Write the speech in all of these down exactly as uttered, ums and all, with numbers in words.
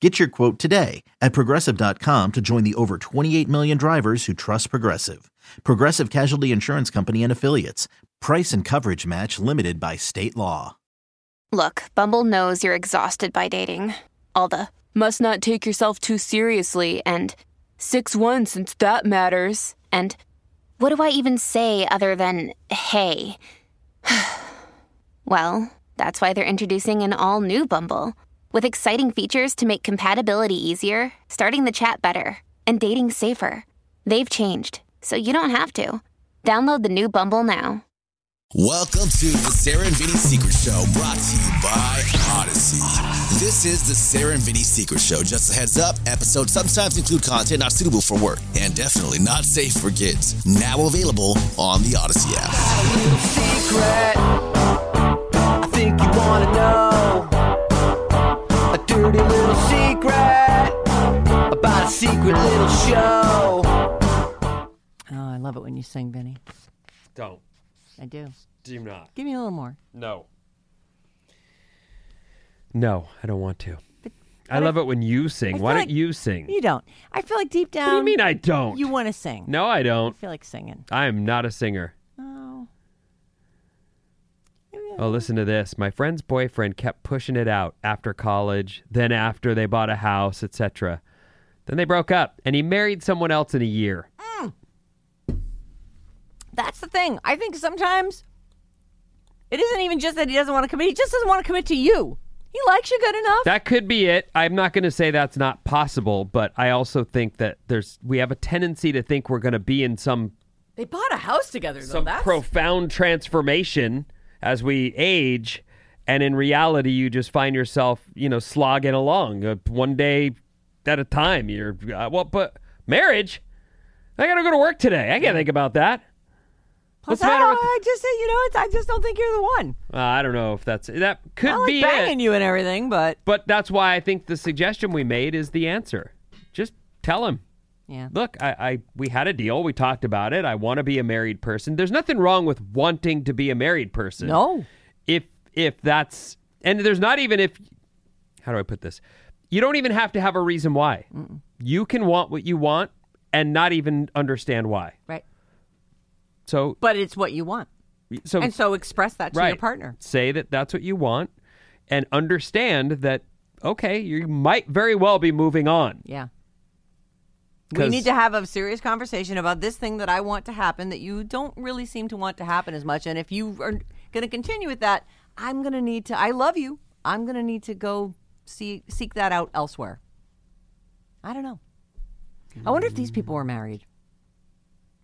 Get your quote today at Progressive dot com to join the over twenty-eight million drivers who trust Progressive. Progressive Casualty Insurance Company and Affiliates. Price and coverage match limited by state law. Look, Bumble knows you're exhausted by dating. All the, must not take yourself too seriously, and six one since that matters, and what do I even say other than, hey? Well, that's why they're introducing an all-new Bumble, with exciting features to make compatibility easier, starting the chat better, and dating safer. They've changed, so you don't have to. Download the new Bumble now. Welcome to the Sarah and Vinny Secret Show, brought to you by Odyssey. This is the Sarah and Vinny Secret Show. Just a heads up, episodes sometimes include content not suitable for work and definitely not safe for kids. Now available on the Odyssey app. A little secret, I think you want to know. A dirty little secret about a secret little show. Oh, I love it when you sing, Vinny. Don't. I do. Do not. Give me a little more. No. No, I don't want to. But I love I, it when you sing. Why like don't you sing? You don't. I feel like deep down... What do you mean I don't? You want to sing. No, I don't. I feel like singing. I am not a singer. Oh. Oh, listen to this. My friend's boyfriend kept pushing it out after college, then after they bought a house, et cetera. Then they broke up, and he married someone else in a year. Mm. That's the thing. I think sometimes it isn't even just that he doesn't want to commit. He just doesn't want to commit to you. He likes you good enough. That could be it. I'm not going to say that's not possible, but I also think that there's we have a tendency to think we're going to be in some... They bought a house together, though. Some that's... profound transformation as we age, and in reality, you just find yourself, you know, slogging along uh, one day at a time. You're uh, well, but marriage? I got to go to work today. I can't think about that. Plus, I, don't, I just say, you know, it's, I just don't think you're the one. Uh, I don't know if that's... That could I like be banging it. You and everything, but... But that's why I think the suggestion we made is the answer. Just tell him. Yeah. Look, I, I we had a deal. We talked about it. I want to be a married person. There's nothing wrong with wanting to be a married person. No. If if that's... And there's not even if... How do I put this? You don't even have to have a reason why. Mm-mm. You can want what you want and not even understand why. Right. So, but it's what you want. So, and so express that to right. your partner. Say that that's what you want and understand that, okay, you might very well be moving on. Yeah. We need to have a serious conversation about this thing that I want to happen that you don't really seem to want to happen as much. And if you are going to continue with that, I'm going to need to, I love you. I'm going to need to go see, seek that out elsewhere. I don't know. Mm. I wonder if these people were married.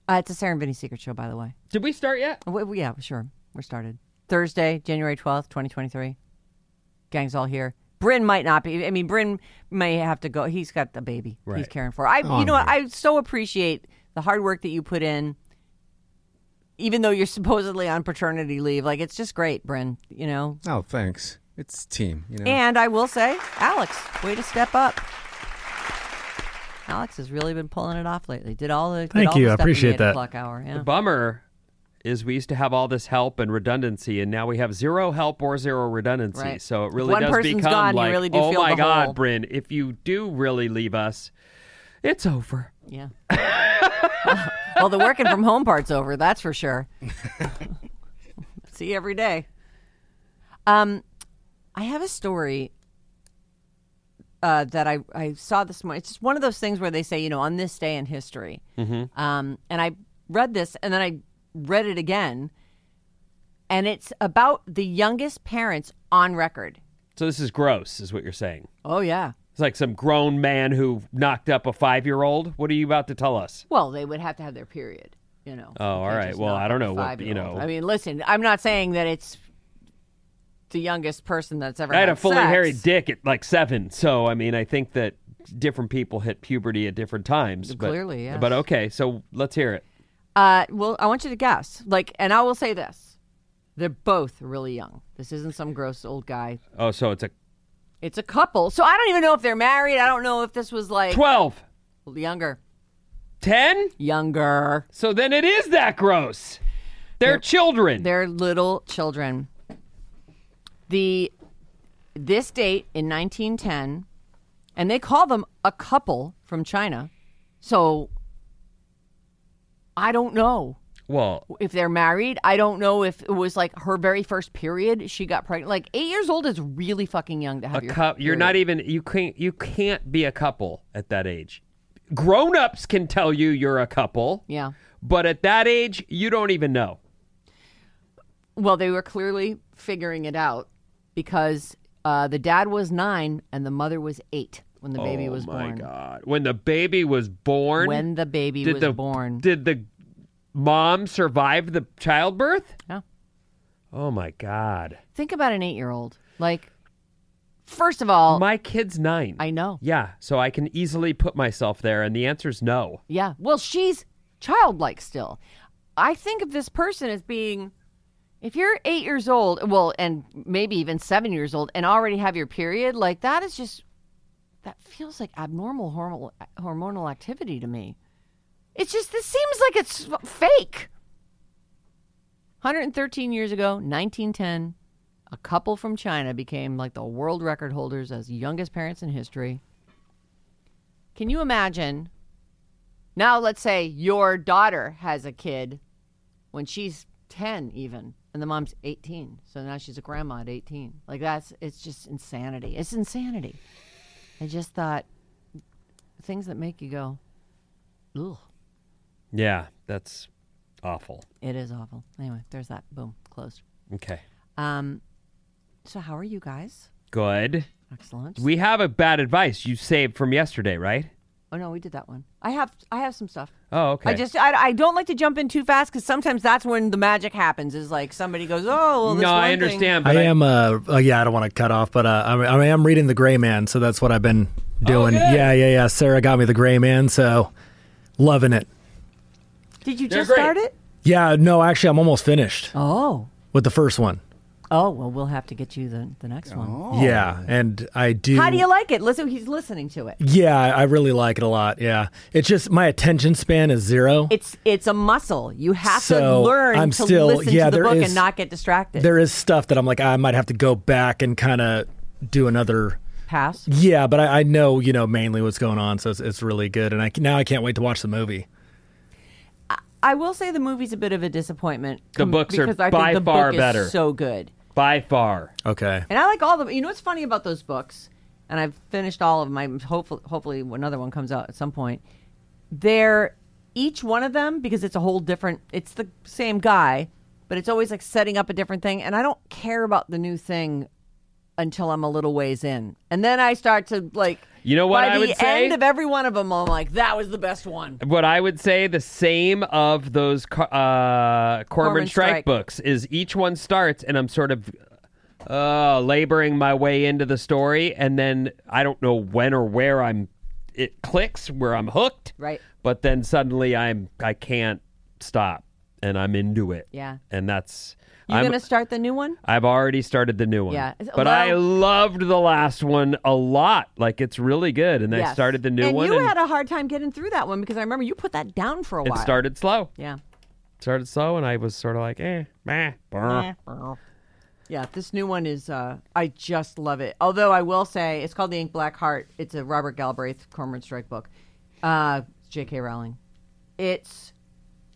Uh, it's a Sarah and Vinny Secret Show, by the way. Did we start yet? We, yeah, sure. We're started. Thursday, January twelfth, twenty twenty-three. Gang's all here. Bryn might not be. I mean, Bryn may have to go. He's got the baby right. he's caring for. I, oh, You know man. what? I so appreciate the hard work that you put in, even though you're supposedly on paternity leave. Like, it's just great, Bryn, you know? Oh, thanks. It's team, you know? And I will say, Alex, way to step up. Alex has really been pulling it off lately. Did all the Thank all you. The stuff I appreciate that. Hour, yeah. The bummer is we used to have all this help and redundancy, and now we have zero help or zero redundancy. Right. So it really does become gone, like, really do oh my God, hole. Bryn, if you do really leave us, it's over. Yeah. Well, the working from home part's over, that's for sure. See you every day. Um, I have a story... Uh, that I, I saw this morning. It's just one of those things where they say, you know, on this day in history. Mm-hmm. Um, and I read this, and then I read it again. And it's about the youngest parents on record. So this is gross, is what you're saying. Oh, yeah. It's like some grown man who knocked up a five-year-old. What are you about to tell us? Well, they would have to have their period, you know. Oh, all right. Well, I don't know. What, you know. I mean, listen, I'm not saying that it's... the youngest person that's ever I had, had a fully hairy dick at like seven. So, I mean, I think that different people hit puberty at different times. But, Clearly, yes. But okay, so let's hear it. Uh, well, I want you to guess. Like, and I will say this: they're both really young. This isn't some gross old guy. Oh, so it's a, it's a couple. So I don't even know if they're married. I don't know if this was like twelve, younger, ten, younger. So then it is that gross. They're, they're children. They're little children. The this date in nineteen ten, and they call them a couple from China. So I don't know. Well, if they're married, I don't know if it was like her very first period she got pregnant. Like eight years old is really fucking young to have a your cup. You're not even you can't you can't be a couple at that age. Grown-ups can tell you you're a couple. Yeah. But at that age, you don't even know. Well, they were clearly figuring it out because uh, the dad was nine and the mother was eight. When the baby oh was born. Oh, my God. When the baby was born? When the baby was the, born. Did the mom survive the childbirth? No. Oh, my God. Think about an eight-year-old. Like, first of all. My kid's nine. I know. Yeah, so I can easily put myself there, and the answer's no. Yeah. Well, she's childlike still. I think of this person as being, if you're eight years old, well, and maybe even seven years old, and already have your period, like, that is just... That feels like abnormal hormonal hormonal activity to me. It's just, this seems like it's fake. one hundred thirteen years ago, nineteen ten, a couple from China became like the world record holders as youngest parents in history. Can you imagine? Now let's say your daughter has a kid when she's ten even, and the mom's eighteen. So now she's a grandma at eighteen. Like that's, it's just insanity. It's insanity. I just thought, things that make you go, ugh. Yeah, that's awful. It is awful. Anyway, there's that. Boom. Closed. Okay. Um. So how are you guys? Good. Excellent. We have a bad advice you saved from yesterday, right? Oh, no, we did that one. I have I have some stuff. Oh, okay. I just I, I don't like to jump in too fast because sometimes that's when the magic happens. Is like somebody goes, oh, well, this no, one I understand. Thing. But I, I am uh, uh yeah, I don't want to cut off, but uh, I, I am reading The Gray Man, so that's what I've been doing. Oh, yeah, yeah, yeah. Sarah got me The Gray Man, so loving it. Did you They're just great. Start it? Yeah, no, actually, I'm almost finished. Oh, with the first one. Oh, well, we'll have to get you the, the next one. Oh. Yeah, and I do... How do you like it? Listen, he's listening to it. Yeah, I really like it a lot, yeah. It's just, my attention span is zero. It's it's a muscle. You have so to learn I'm to still, listen yeah, to the book is, and not get distracted. There is stuff that I'm like, I might have to go back and kind of do another... Pass? Yeah, but I, I know, you know, mainly what's going on, so it's, it's really good. And I now I can't wait to watch the movie. I, I will say the movie's a bit of a disappointment. The com- books are I by think the far book better. Is so good. By far. Okay. And I like all the, you know what's funny about those books, and I've finished all of them, hopefully, hopefully another one comes out at some point, they're, each one of them, because it's a whole different, it's the same guy, but it's always like setting up a different thing, and I don't care about the new thing until I'm a little ways in. And then I start to like, you know what I would say? By the end of every one of them, I'm like, that was the best one. What I would say, the same of those uh, Corbin Strike books is each one starts and I'm sort of uh, laboring my way into the story. And then I don't know when or where I'm, it clicks where I'm hooked. Right. But then suddenly I'm, I can't stop and I'm into it. Yeah. And that's... You're going to start the new one? I've already started the new one. Yeah. But well, I loved the last one a lot. Like, it's really good. And yes. I started the new and one. You and you had a hard time getting through that one because I remember you put that down for a while. It started slow. Yeah. It started slow, and I was sort of like, eh, meh, brr. Yeah, this new one is, uh, I just love it. Although I will say, it's called The Ink Black Heart. It's a Robert Galbraith, Corbin Strike book. Uh, J K. Rowling. It's,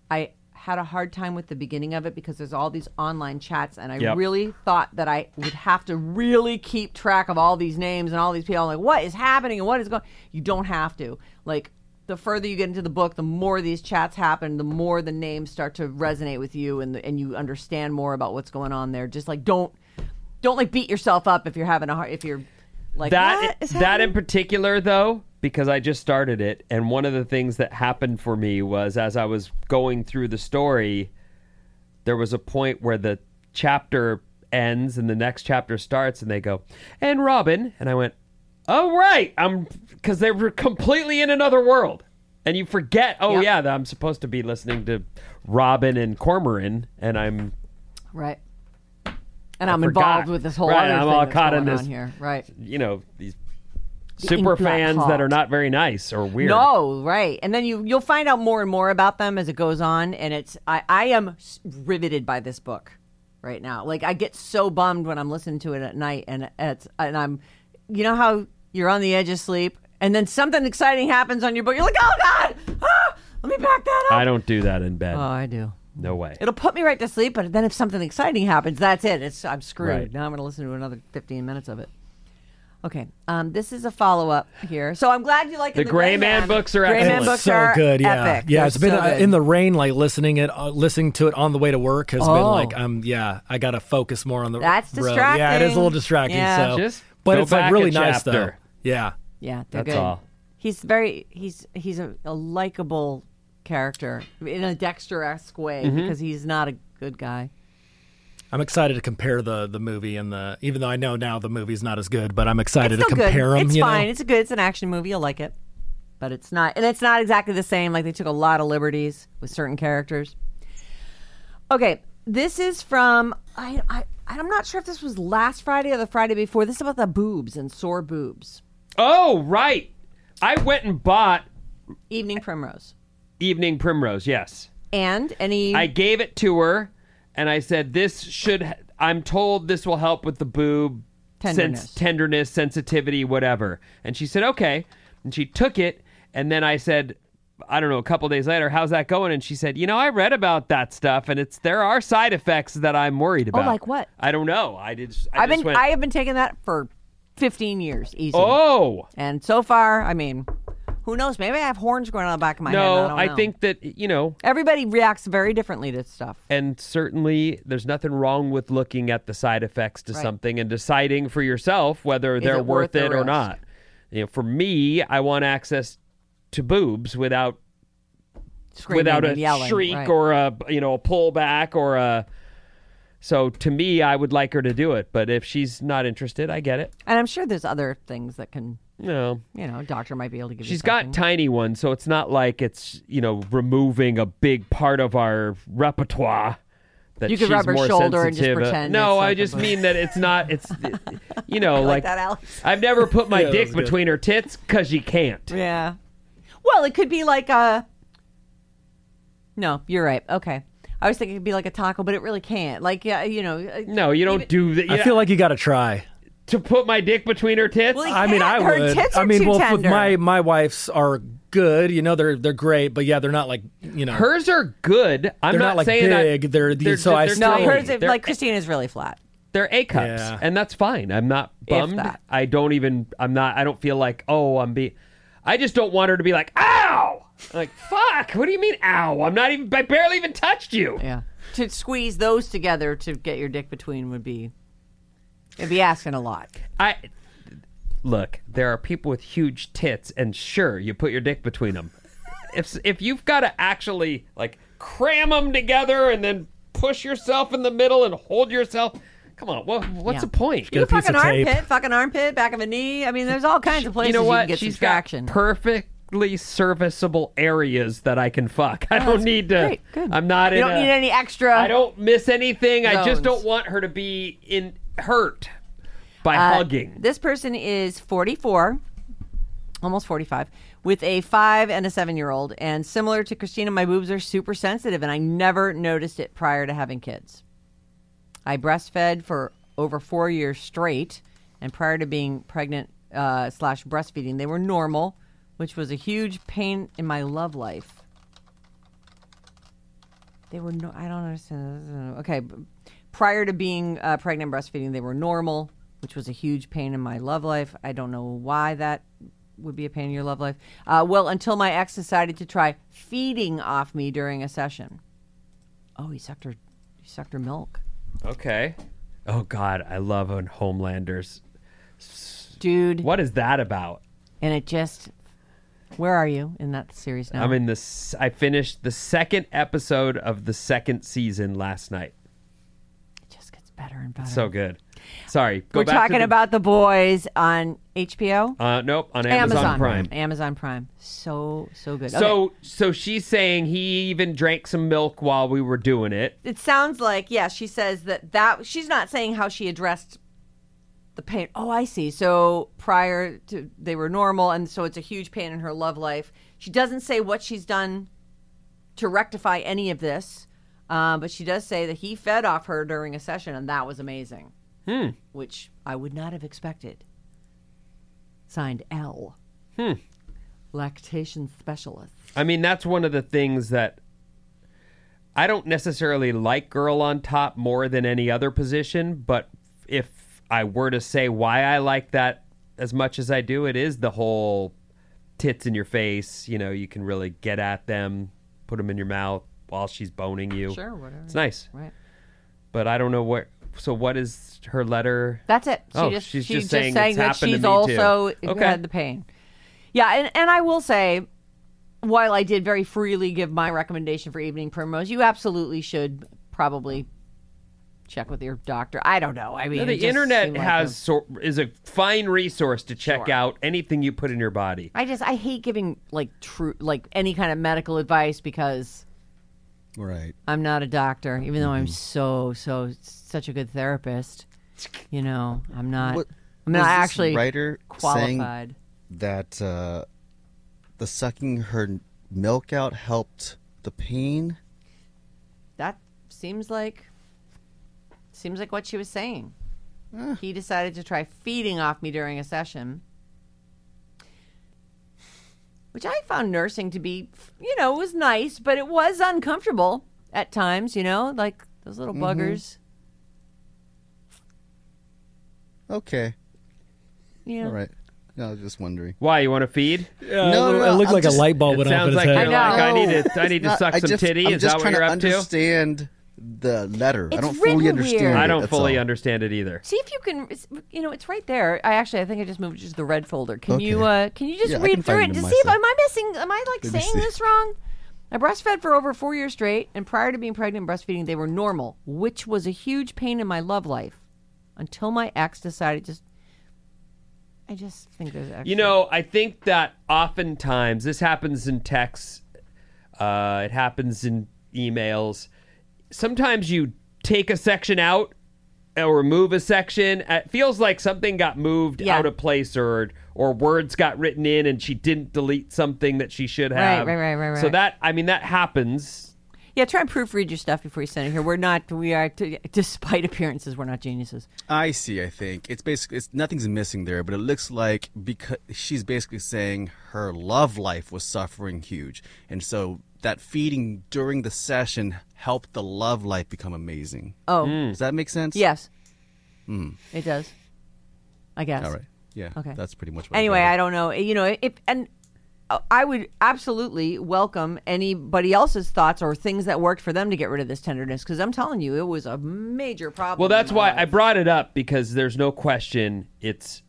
I... had a hard time with the beginning of it because there's all these online chats and I yep. really thought that I would have to really keep track of all these names and all these people. I'm like, what is happening and what is going on? You don't have to. Like, the further you get into the book, the more these chats happen, the more the names start to resonate with you and the, and you understand more about what's going on there. Just like, don't, don't like beat yourself up if you're having a hard, if you're like, that, what is that in particular though, because I just started it, and one of the things that happened for me was as I was going through the story, there was a point where the chapter ends and the next chapter starts, and they go, and Robin, and I went, oh, right, I'm because they were completely in another world. And you forget, oh, yep. yeah, that I'm supposed to be listening to Robin and Cormoran, and I'm... Right. And I I'm forgot. involved with this whole right, other I'm thing all that's caught going in this, on here. Right. You know, these the super fans that are not very nice or weird. No, right. And then you, you'll find out more and more about them as it goes on, and it's I, I am riveted by this book right now. Like, I get so bummed when I'm listening to it at night, and it's and I'm... You know how you're on the edge of sleep, and then something exciting happens on your book. You're like, oh, God, ah, let me back that up. I don't do that in bed. Oh, I do. No way. It'll put me right to sleep, but then if something exciting happens, that's it. It's I'm screwed. Right. Now I'm going to listen to another fifteen minutes of it. Okay. Um, this is a follow-up here. So I'm glad you like The, the Gray Man. Man books are epic. Gray Man books so are good, yeah. epic. Yeah, They're it's so been uh, in the rain, like listening it, uh, listening to it on the way to work has oh. been like, um, yeah, I got to focus more on the That's road. distracting. Yeah, it is a little distracting. Yeah. So. Just but it's like really nice, though. Yeah. Yeah, they're That's good. all. He's very he's he's a, a likable character in a Dexter-esque way mm-hmm. because he's not a good guy. I'm excited to compare the the movie and the even though I know now the movie's not as good, but I'm excited to compare good. them. It's you fine. Know? It's good. It's an action movie. You'll like it, but it's not and it's not exactly the same. Like they took a lot of liberties with certain characters. Okay, this is from I I I'm not sure if this was last Friday or the Friday before. This is about the boobs and sore boobs. Oh, right. I went and bought... Evening Primrose. Evening Primrose, yes. And any... I gave it to her, and I said, this should... I'm told this will help with the boob... Tenderness. Sens- tenderness, sensitivity, whatever. And she said, okay. And she took it, and then I said... I don't know, a couple days later, how's that going? And she said, you know, I read about that stuff, and it's there are side effects that I'm worried about. Oh, like what? I don't know. I did. I I've just been. Went... I have been taking that for fifteen years, easy. Oh. And so far, I mean, who knows? Maybe I have horns growing on the back of my no, head. No, I, I think that you know. Everybody reacts very differently to stuff. And certainly, there's nothing wrong with looking at the side effects to right. something and deciding for yourself whether Is they're it worth, worth it or risk? Not. You know, for me, I want access. To boobs without Screaming without a yelling, shriek right. or a you know a pullback or a so to me I would like her to do it, but if she's not interested, I get it. And I'm sure there's other things that can no you know a doctor might be able to give. She's you got tiny ones, so it's not like it's you know removing a big part of our repertoire. That you could rub her shoulder and just pretend. No, I just mean that it's not, it's, you know, like, like that, Alex. I've never put my yeah, dick between her tits because you can't. Yeah. Well, it could be like a... No, you're right. Okay. I was thinking it could be like a taco, but it really can't. Like, yeah, you know... No, you don't even... do that. I feel like you got to try. To put my dick between her tits? Well, I mean, I her would. Tits are I mean, too well, tender. my my wife's are good. You know, they're they're great, but yeah, they're not like, you know... Hers are good. I'm they're not, not like saying big. I, they're, they're, so they're, I they're still... No, hers, like, Christina's really flat. They're A-cups, yeah. and that's fine. I'm not bummed. I don't even... I'm not... I don't feel like, oh, I'm being... I just don't want her to be like, ow! I'm like, fuck, what do you mean, ow? I'm not even, I barely even touched you. Yeah. To squeeze those together to get your dick between would be, it'd be asking a lot. I, look, there are people with huge tits, and sure, you put your dick between them. if, if you've got to actually, like, cram them together and then push yourself in the middle and hold yourself... Come on, well, what's yeah. the point? You can fucking armpit, fucking armpit, back of a knee. I mean, there's all kinds of places you, know what? you can get She's subtraction. Got perfectly serviceable areas that I can fuck. I oh, don't need to. Great, good. I'm not you in. You don't a, need any extra. I don't miss anything. Zones. I just don't want her to be in hurt by uh, hugging. This person is forty-four, almost forty-five, with a five and a seven-year-old, and similar to Christina, my boobs are super sensitive, and I never noticed it prior to having kids. I breastfed for over four years straight, and prior to being pregnant uh, slash breastfeeding, they were normal, which was a huge pain in my love life. They were no, I don't understand. Okay, prior to being uh, pregnant and breastfeeding, they were normal, which was a huge pain in my love life. I don't know why that would be a pain in your love life. Uh, well, until my ex decided to try feeding off me during a session. Oh, he sucked her. He sucked her milk. Okay. Oh, God. I love on Homelanders. Dude. What is that about? And it just... Where are you in that series now? I'm in this... I finished the second episode of the second season last night. It just gets better and better. So good. Sorry. Go We're back talking the... about The Boys on H B O? Uh, nope, on Amazon, Amazon Prime. Amazon Prime. So, so good. So, okay. so she's saying he even drank some milk while we were doing it. It sounds like, yeah, she says that that... She's not saying how she addressed the pain. Oh, I see. So prior to, they were normal, and so it's a huge pain in her love life. She doesn't say what she's done to rectify any of this, uh, but she does say that he fed off her during a session, and that was amazing. Hmm. Which I would not have expected. Signed L. Hmm. Lactation specialist. I mean, that's one of the things that I don't necessarily like girl on top more than any other position, but if I were to say why I like that as much as I do, it is the whole tits in your face. You know, you can really get at them, put them in your mouth while she's boning you. Sure, whatever. It's nice. Right. But I don't know what... So what is her letter? That's it. She oh, just, she's, she's just saying, just saying that she's also too. Okay. Had the pain. Yeah, and, and I will say, while I did very freely give my recommendation for Evening Primrose, you absolutely should probably check with your doctor. I don't know. I mean, no, the internet like has a, so, is a fine resource to check sure. out anything you put in your body. I just I hate giving like true like any kind of medical advice because. Right. I'm not a doctor, even mm-hmm. though I'm so, so, such a good therapist. You know, I'm not, what, I'm not actually writer qualified. That uh, the sucking her milk out helped the pain? That seems like, seems like what she was saying. Uh. He decided to try feeding off me during a session. Which I found nursing to be, you know, was nice, but it was uncomfortable at times, you know, like those little mm-hmm. buggers. Okay. Yeah. All right. No, I was just wondering. Why, you want to feed? Uh, no, no, no, It looked I'm like just, a light bulb went off in his head. Sounds like you're I like, I need to, I need not, to suck I some just, titty. I'm Is that what you're up to? I'm just trying to understand the letter. It's I don't fully understand weird. it. I don't fully all. understand it either. See if you can, you know, it's right there. I actually, I think I just moved it to the red folder. Can okay. you, uh, can you just yeah, read through it to see myself. if, am I missing, am I like Let saying this wrong? I breastfed for over four years straight, and prior to being pregnant and breastfeeding, they were normal, which was a huge pain in my love life until my ex decided just, I just think there's extra. You know, I think that oftentimes, this happens in texts, uh, it happens in emails. Sometimes you take a section out or remove a section. It feels like something got moved yeah. out of place or or words got written in and she didn't delete something that she should have. Right, right, right, right. right. So that, I mean, that happens. Yeah, try and proofread your stuff before you send it here. We're not, we are, despite appearances, we're not geniuses. I see, I think. It's basically, it's nothing's missing there, but it looks like because she's basically saying her love life was suffering huge. And so that feeding during the session helped the love life become amazing. Oh. Mm. Does that make sense? Yes. Mm. It does. I guess. All right. Yeah. Okay. That's pretty much what Anyway, I, I don't know. You know, if and I would absolutely welcome anybody else's thoughts or things that worked for them to get rid of this tenderness because I'm telling you, it was a major problem. Well, that's why life. I brought it up because there's no question it's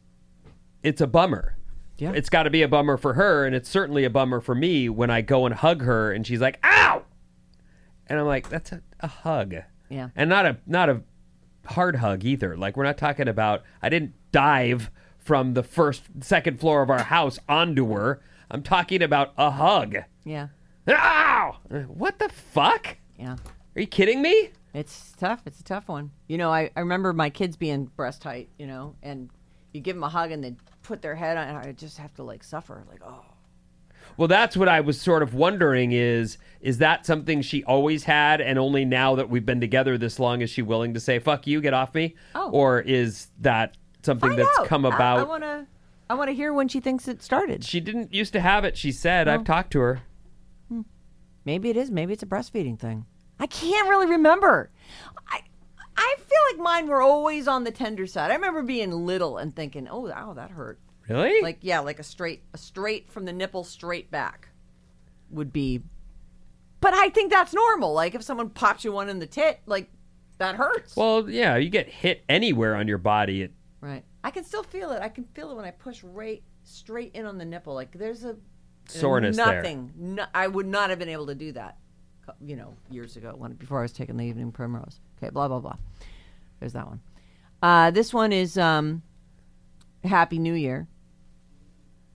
it's a bummer. Yeah. It's got to be a bummer for her, and it's certainly a bummer for me when I go and hug her, and she's like, "Ow!" And I'm like, "That's a, a hug, yeah, and not a not a hard hug either. Like we're not talking about I didn't dive from the first second floor of our house onto her. I'm talking about a hug, yeah. Ow! What the fuck? Yeah. Are you kidding me? It's tough. It's a tough one. You know, I I remember my kids being breast height, you know, and you give them a hug and they put their head on and I just have to like suffer like oh well that's what I was sort of wondering is is that something she always had and only now that we've been together this long is she willing to say fuck you get off me oh. or is that something Find that's out. come about I want to I want to hear when she thinks it started. She didn't used to have it, she said. No. I've talked to her. hmm. Maybe it is, maybe it's a breastfeeding thing. I can't really remember. I I feel like mine were always on the tender side. I remember being little and thinking, "Oh, ow, that hurt." Really? Like yeah, like a straight, a straight from the nipple straight back would be. But I think that's normal. Like if someone pops you one in the tit, like that hurts. Well, yeah, you get hit anywhere on your body. It... Right. I can still feel it. I can feel it when I push right straight in on the nipple. Like there's a soreness there's nothing. there. Nothing. I would not have been able to do that. You know, years ago, when before I was taking the Evening Primrose. Okay, blah blah blah. There's that one. Uh, this one is um, Happy New Year.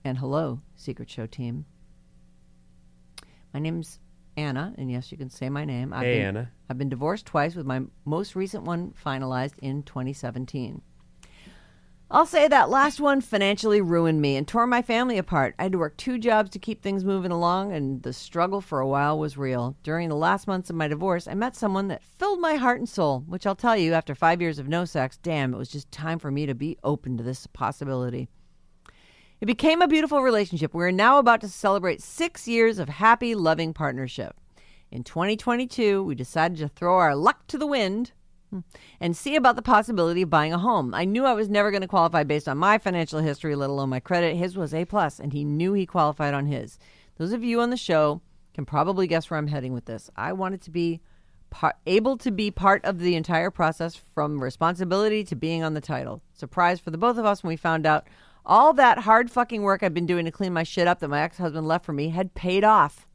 And hello, Secret Show team. My name's Anna, and yes, you can say my name. I've hey, been, Anna. I've been divorced twice, with my most recent one finalized in twenty seventeen. I'll say that last one financially ruined me and tore my family apart. I had to work two jobs to keep things moving along, and the struggle for a while was real. During the last months of my divorce, I met someone that filled my heart and soul, which I'll tell you, after five years of no sex, damn, it was just time for me to be open to this possibility. It became a beautiful relationship. We're now about to celebrate six years of happy, loving partnership. In twenty twenty-two, we decided to throw our luck to the wind and see about the possibility of buying a home. I knew I was never going to qualify based on my financial history, let alone my credit. His was A plus, and he knew he qualified on his. Those of you on the show can probably guess where I'm heading with this. I wanted to be par- able to be part of the entire process, from responsibility to being on the title. Surprise for the both of us when we found out all that hard fucking work I've been doing to clean my shit up that my ex-husband left for me had paid off.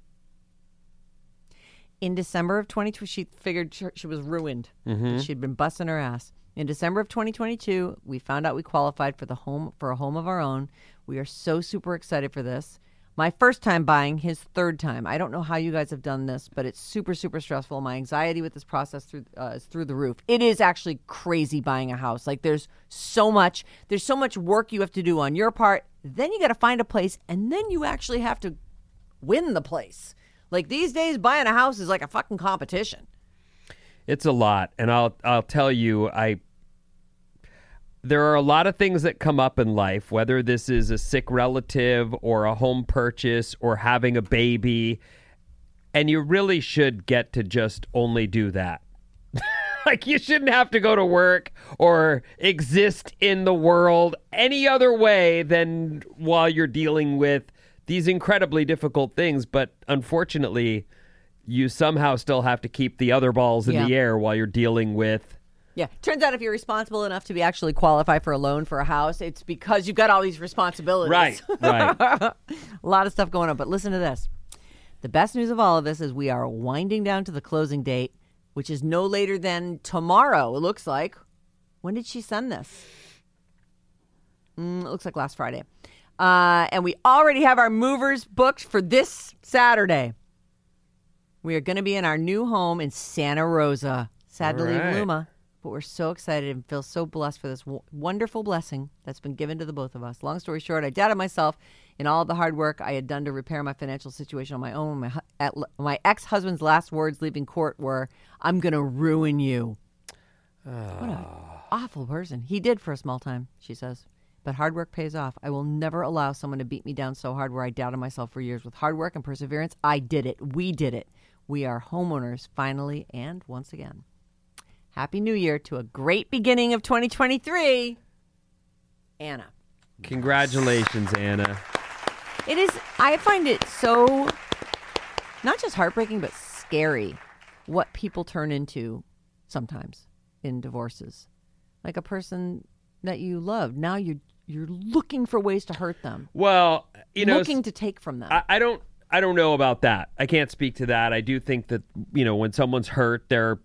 In December of twenty twenty-two, she figured she was ruined. Mm-hmm. She'd been busting her ass. In December of twenty twenty-two, we found out we qualified for the home for a home of our own. We are so super excited for this. My first time buying, his third time. I don't know how you guys have done this, but it's super, super stressful. My anxiety with this process through, uh, is through the roof. It is actually crazy buying a house. Like, there's so much. There's so much work you have to do on your part. Then you got to find a place, and then you actually have to win the place. Like, these days, buying a house is like a fucking competition. It's a lot, and I'll I'll tell you, I there are a lot of things that come up in life, whether this is a sick relative or a home purchase or having a baby, and you really should get to just only do that. Like, you shouldn't have to go to work or exist in the world any other way than while you're dealing with these incredibly difficult things, but unfortunately, you somehow still have to keep the other balls in yeah. the air while you're dealing with... Yeah. Turns out if you're responsible enough to be actually qualify for a loan for a house, it's because you've got all these responsibilities. Right, right. A lot of stuff going on, but listen to this. The best news of all of this is we are winding down to the closing date, which is no later than tomorrow, it looks like. When did she send this? Mm, it looks like last Friday. Uh, and we already have our movers booked for this Saturday. We are going to be in our new home in Santa Rosa. Sad to leave Luma, but we're so excited and feel so blessed for this w- wonderful blessing that's been given to the both of us. Long story short, I doubted myself in all the hard work I had done to repair my financial situation on my own. My, at, my ex-husband's last words leaving court were, "I'm going to ruin you." Oh. What an awful person. He did for a small time, she says. But hard work pays off. I will never allow someone to beat me down so hard where I doubted myself for years. With hard work and perseverance, I did it. We did it. We are homeowners finally and once again. Happy New Year to a great beginning of twenty twenty-three. Anna. Congratulations, Anna. It is, I find it so, not just heartbreaking, but scary what people turn into sometimes in divorces. Like a person that you loved, now you're You're looking for ways to hurt them. Well, you know, looking to take from them. I, I don't. I don't know about that. I can't speak to that. I do think that, you know, when someone's hurt, there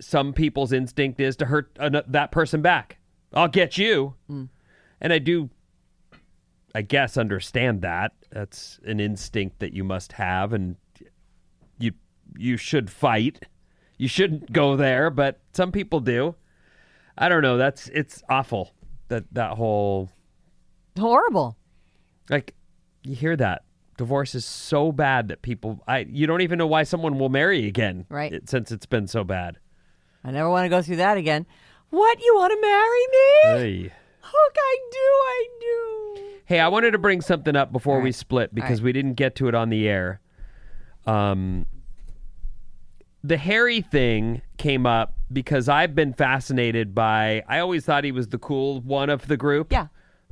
some people's instinct is to hurt an, that person back. I'll get you, mm. and I do. I guess understand that. That's an instinct that you must have, and you you should fight. You shouldn't go there, but some people do. I don't know. That's it's awful. That that whole. Horrible. Like, you hear that. Divorce is so bad that people, I you don't even know why someone will marry again. Right. It, since it's been so bad. I never want to go through that again. What? You want to marry me? Hey. Look, I do, I do. Hey, I wanted to bring something up before right. we split because right. we didn't get to it on the air. Um, The Harry thing came up because I've been fascinated by, I always thought he was the cool one of the group. Yeah.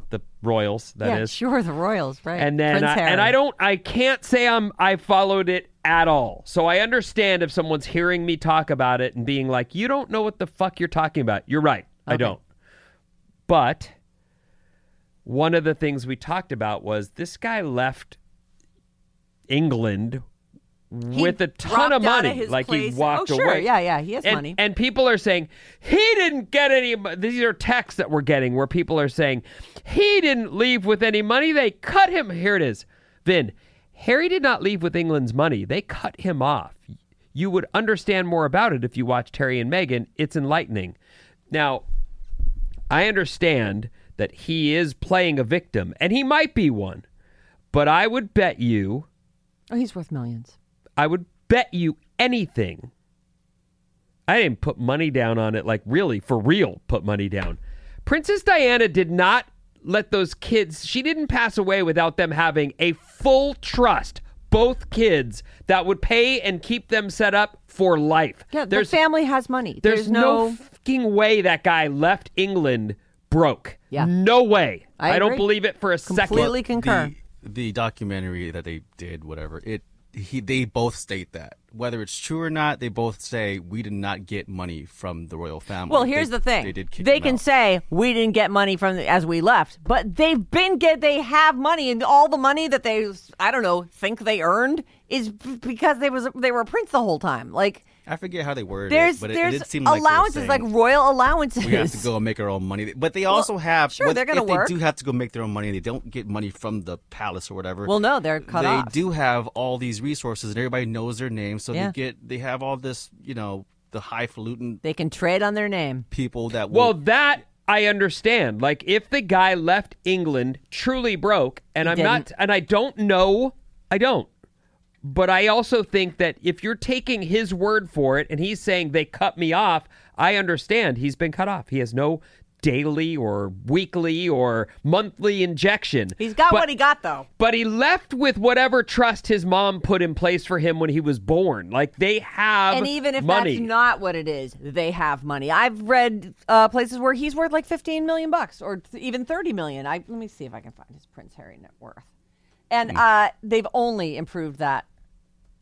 The royals, that yeah, is. Sure, the royals, right. And then I, and I don't I can't say I'm I followed it at all. So I understand if someone's hearing me talk about it and being like, "You don't know what the fuck you're talking about." You're right. Okay. I don't. But one of the things we talked about was this guy left England He with a ton of money. Of like place. He walked oh, sure. away. Yeah, yeah, he has and, money. And people are saying, he didn't get any money. These are texts that we're getting where people are saying, he didn't leave with any money. They cut him. Here it is. Then, Harry did not leave with England's money. They cut him off. You would understand more about it if you watched Harry and Meghan. It's enlightening. Now, I understand that he is playing a victim, and he might be one, but I would bet you... Oh, he's worth millions. I would bet you anything. I didn't put money down on it, like really, for real, put money down. Princess Diana did not let those kids, she didn't pass away without them having a full trust, both kids, that would pay and keep them set up for life. Yeah, there's, the family has money. There's, there's no, no fucking way that guy left England broke. Yeah. No way. I, I don't believe it for a Completely second. Completely concur. The, the documentary that they did, whatever, it... He, they both state that. Whether it's true or not, they both say, we did not get money from the royal family. Well, here's they, the thing. They, did kick they can out. say, we didn't get money from the, as we left, but they've been get, they have money, and all the money that they, I don't know, think they earned is because they was they were a prince the whole time. Like, I forget how they worded it, but it, it did seem like allowances, like royal allowances. We have to go and make our own money. But they also well, have, sure, what, they're gonna if work. they do have to go make their own money, they don't get money from the palace or whatever. Well, no, they're cut they off. They do have all these resources, and everybody knows their name, so yeah. they get, they have all this, you know, the highfalutin. They can trade on their name. People that will, well, that I understand. Like, if the guy left England truly broke, and he I'm didn't. not, and I don't know, I don't. But I also think that if you're taking his word for it and he's saying they cut me off, I understand he's been cut off. He has no daily or weekly or monthly injection. He's got but, what he got, though. But he left with whatever trust his mom put in place for him when he was born. Like, they have money. And even if money. that's not what it is, they have money. I've read uh, places where he's worth like fifteen million bucks or th- even thirty million. I, let me see if I can find his Prince Harry net worth. And mm. uh, they've only improved that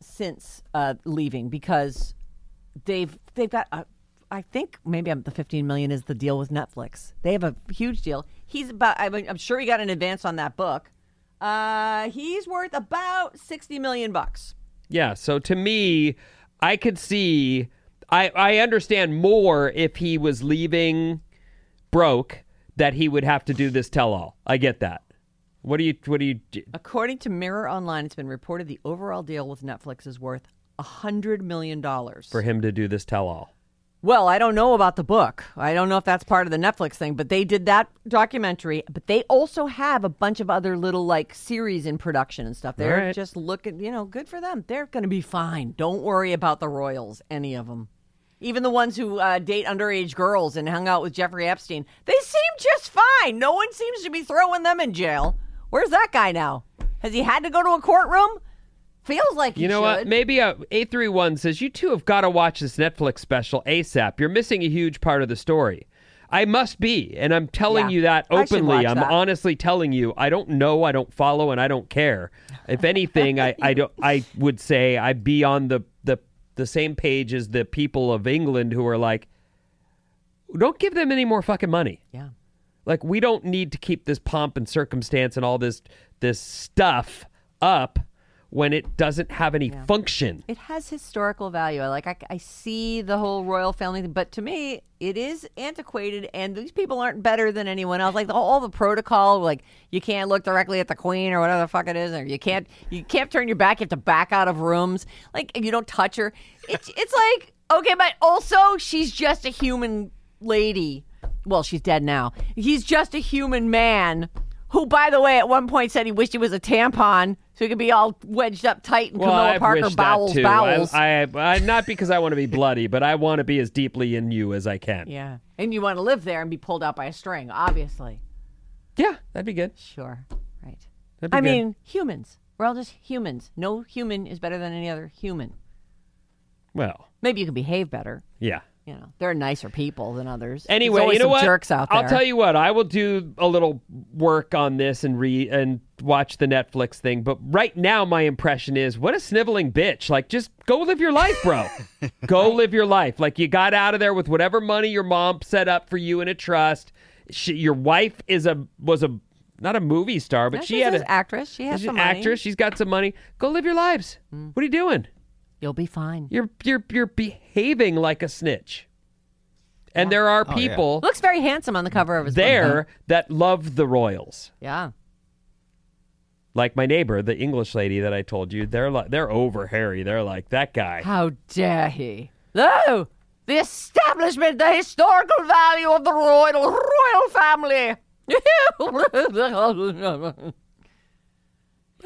since uh, leaving, because they've they've got a, I think maybe I'm, the fifteen million is the deal with Netflix. They have a huge deal. He's about I'm, I'm sure he got an advance on that book. Uh, he's worth about sixty million bucks. Yeah. So to me, I could see I I understand more if he was leaving broke that he would have to do this tell all. I get that. What do you, what do you do? According to Mirror Online, it's been reported the overall deal with Netflix is worth one hundred million dollars. For him to do this tell-all. Well, I don't know about the book. I don't know if that's part of the Netflix thing, but they did that documentary. But they also have a bunch of other little, like, series in production and stuff. They're right. just looking, you know, good for them. They're going to be fine. Don't worry about the royals, any of them. Even the ones who uh, date underage girls and hung out with Jeffrey Epstein, they seem just fine. No one seems to be throwing them in jail. Where's that guy now? Has he had to go to a courtroom? Feels like he You know should. what? Maybe uh, eight three one says, you two have got to watch this Netflix special ASAP. You're missing a huge part of the story. I must be, and I'm telling yeah, you that openly. I'm that. honestly telling you, I don't know, I don't follow, and I don't care. If anything, I, I, don't, I would say I'd be on the, the, the same page as the people of England who are like, don't give them any more fucking money. Yeah. Like, we don't need to keep this pomp and circumstance and all this this stuff up when it doesn't have any yeah. function. It has historical value. Like, I, I see the whole royal family thing, but to me, it is antiquated, and these people aren't better than anyone else. Like, the, all the protocol, like, you can't look directly at the queen or whatever the fuck it is, or you can't you can't turn your back. You have to back out of rooms. Like, if you don't touch her. It's, it's like, okay, but also, she's just a human lady. Well, she's dead now. He's just a human man who, by the way, at one point said he wished he was a tampon so he could be all wedged up tight and well, Camilla I've Parker bowels, that too. bowels. I, I, I, not because I want to be bloody, but I want to be as deeply in you as I can. Yeah. And you want to live there and be pulled out by a string, obviously. Yeah, that'd be good. Sure. Right. That'd be I good. mean, humans. We're all just humans. No human is better than any other human. Well. Maybe you can behave better. Yeah. You know, they're nicer people than others. Anyway, you know what? Jerks out there. I'll tell you what. I will do a little work on this and re and watch the Netflix thing. But right now, my impression is, what a sniveling bitch! Like, just go live your life, bro. Go live your life. Like, you got out of there with whatever money your mom set up for you in a trust. She, your wife is a was a not a movie star, but no, she had an actress. She has some money. Actress. She's got some money. Go live your lives. Mm. What are you doing? You'll be fine. You're you're you're behaving like a snitch. And yeah. there are people... Oh, yeah. Looks very handsome on the cover of his book. There that love the royals. Yeah. Like my neighbor, the English lady that I told you, they're like, they're over Harry. They're like, that guy. How dare he? No! The establishment, the historical value of the royal, royal family.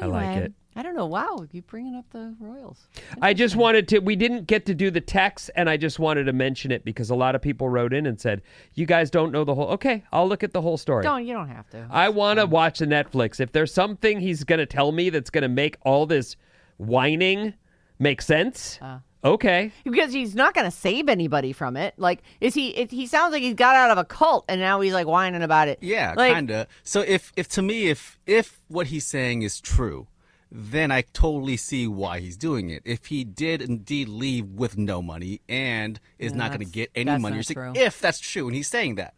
Anyway, I like it. I don't know. Wow, you bringing up the royals. I just wanted to, we didn't get to do the text, and I just wanted to mention it because a lot of people wrote in and said, you guys don't know the whole, okay, I'll look at the whole story. Don't, you don't have to. That's I want to watch the Netflix. If there's something he's going to tell me that's going to make all this whining make sense, uh. Okay. Because he's not going to save anybody from it. Like, is he? It, he sounds like he got out of a cult, and now he's like whining about it. Yeah, like, kind of. So if, if to me, if if what he's saying is true, then I totally see why he's doing it. If he did indeed leave with no money and is yeah, not going to get any money, you're saying, if that's true, and he's saying that,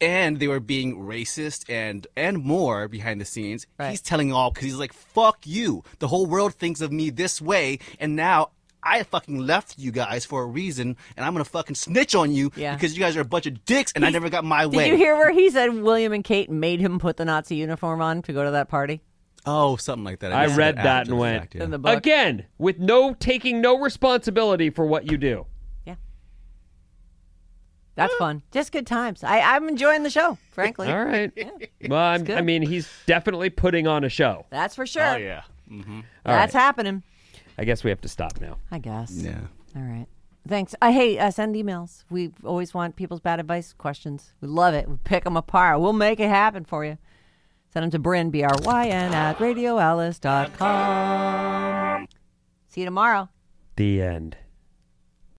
and they were being racist and and more behind the scenes, right. He's telling all because he's like, fuck you. The whole world thinks of me this way, and now I fucking left you guys for a reason, and I'm going to fucking snitch on you yeah. because you guys are a bunch of dicks, and he's, I never got my way. Did you hear where he said William and Kate made him put the Nazi uniform on to go to that party? Oh, something like that. I, I read that and went, fact, yeah. in the book. Again, with no taking no responsibility for what you do. Yeah. That's fun. Just good times. I, I'm enjoying the show, frankly. All right. Yeah. Well, I'm, I mean, he's definitely putting on a show. That's for sure. Oh, yeah. Mm-hmm. That's right. happening. I guess we have to stop now. I guess. Yeah. All right. Thanks. Uh, hey, uh, send emails. We always want people's bad advice questions. We love it. We pick them apart. We'll make it happen for you. Send them to Bryn, B R Y N, at radio alice dot com. See you tomorrow. The end.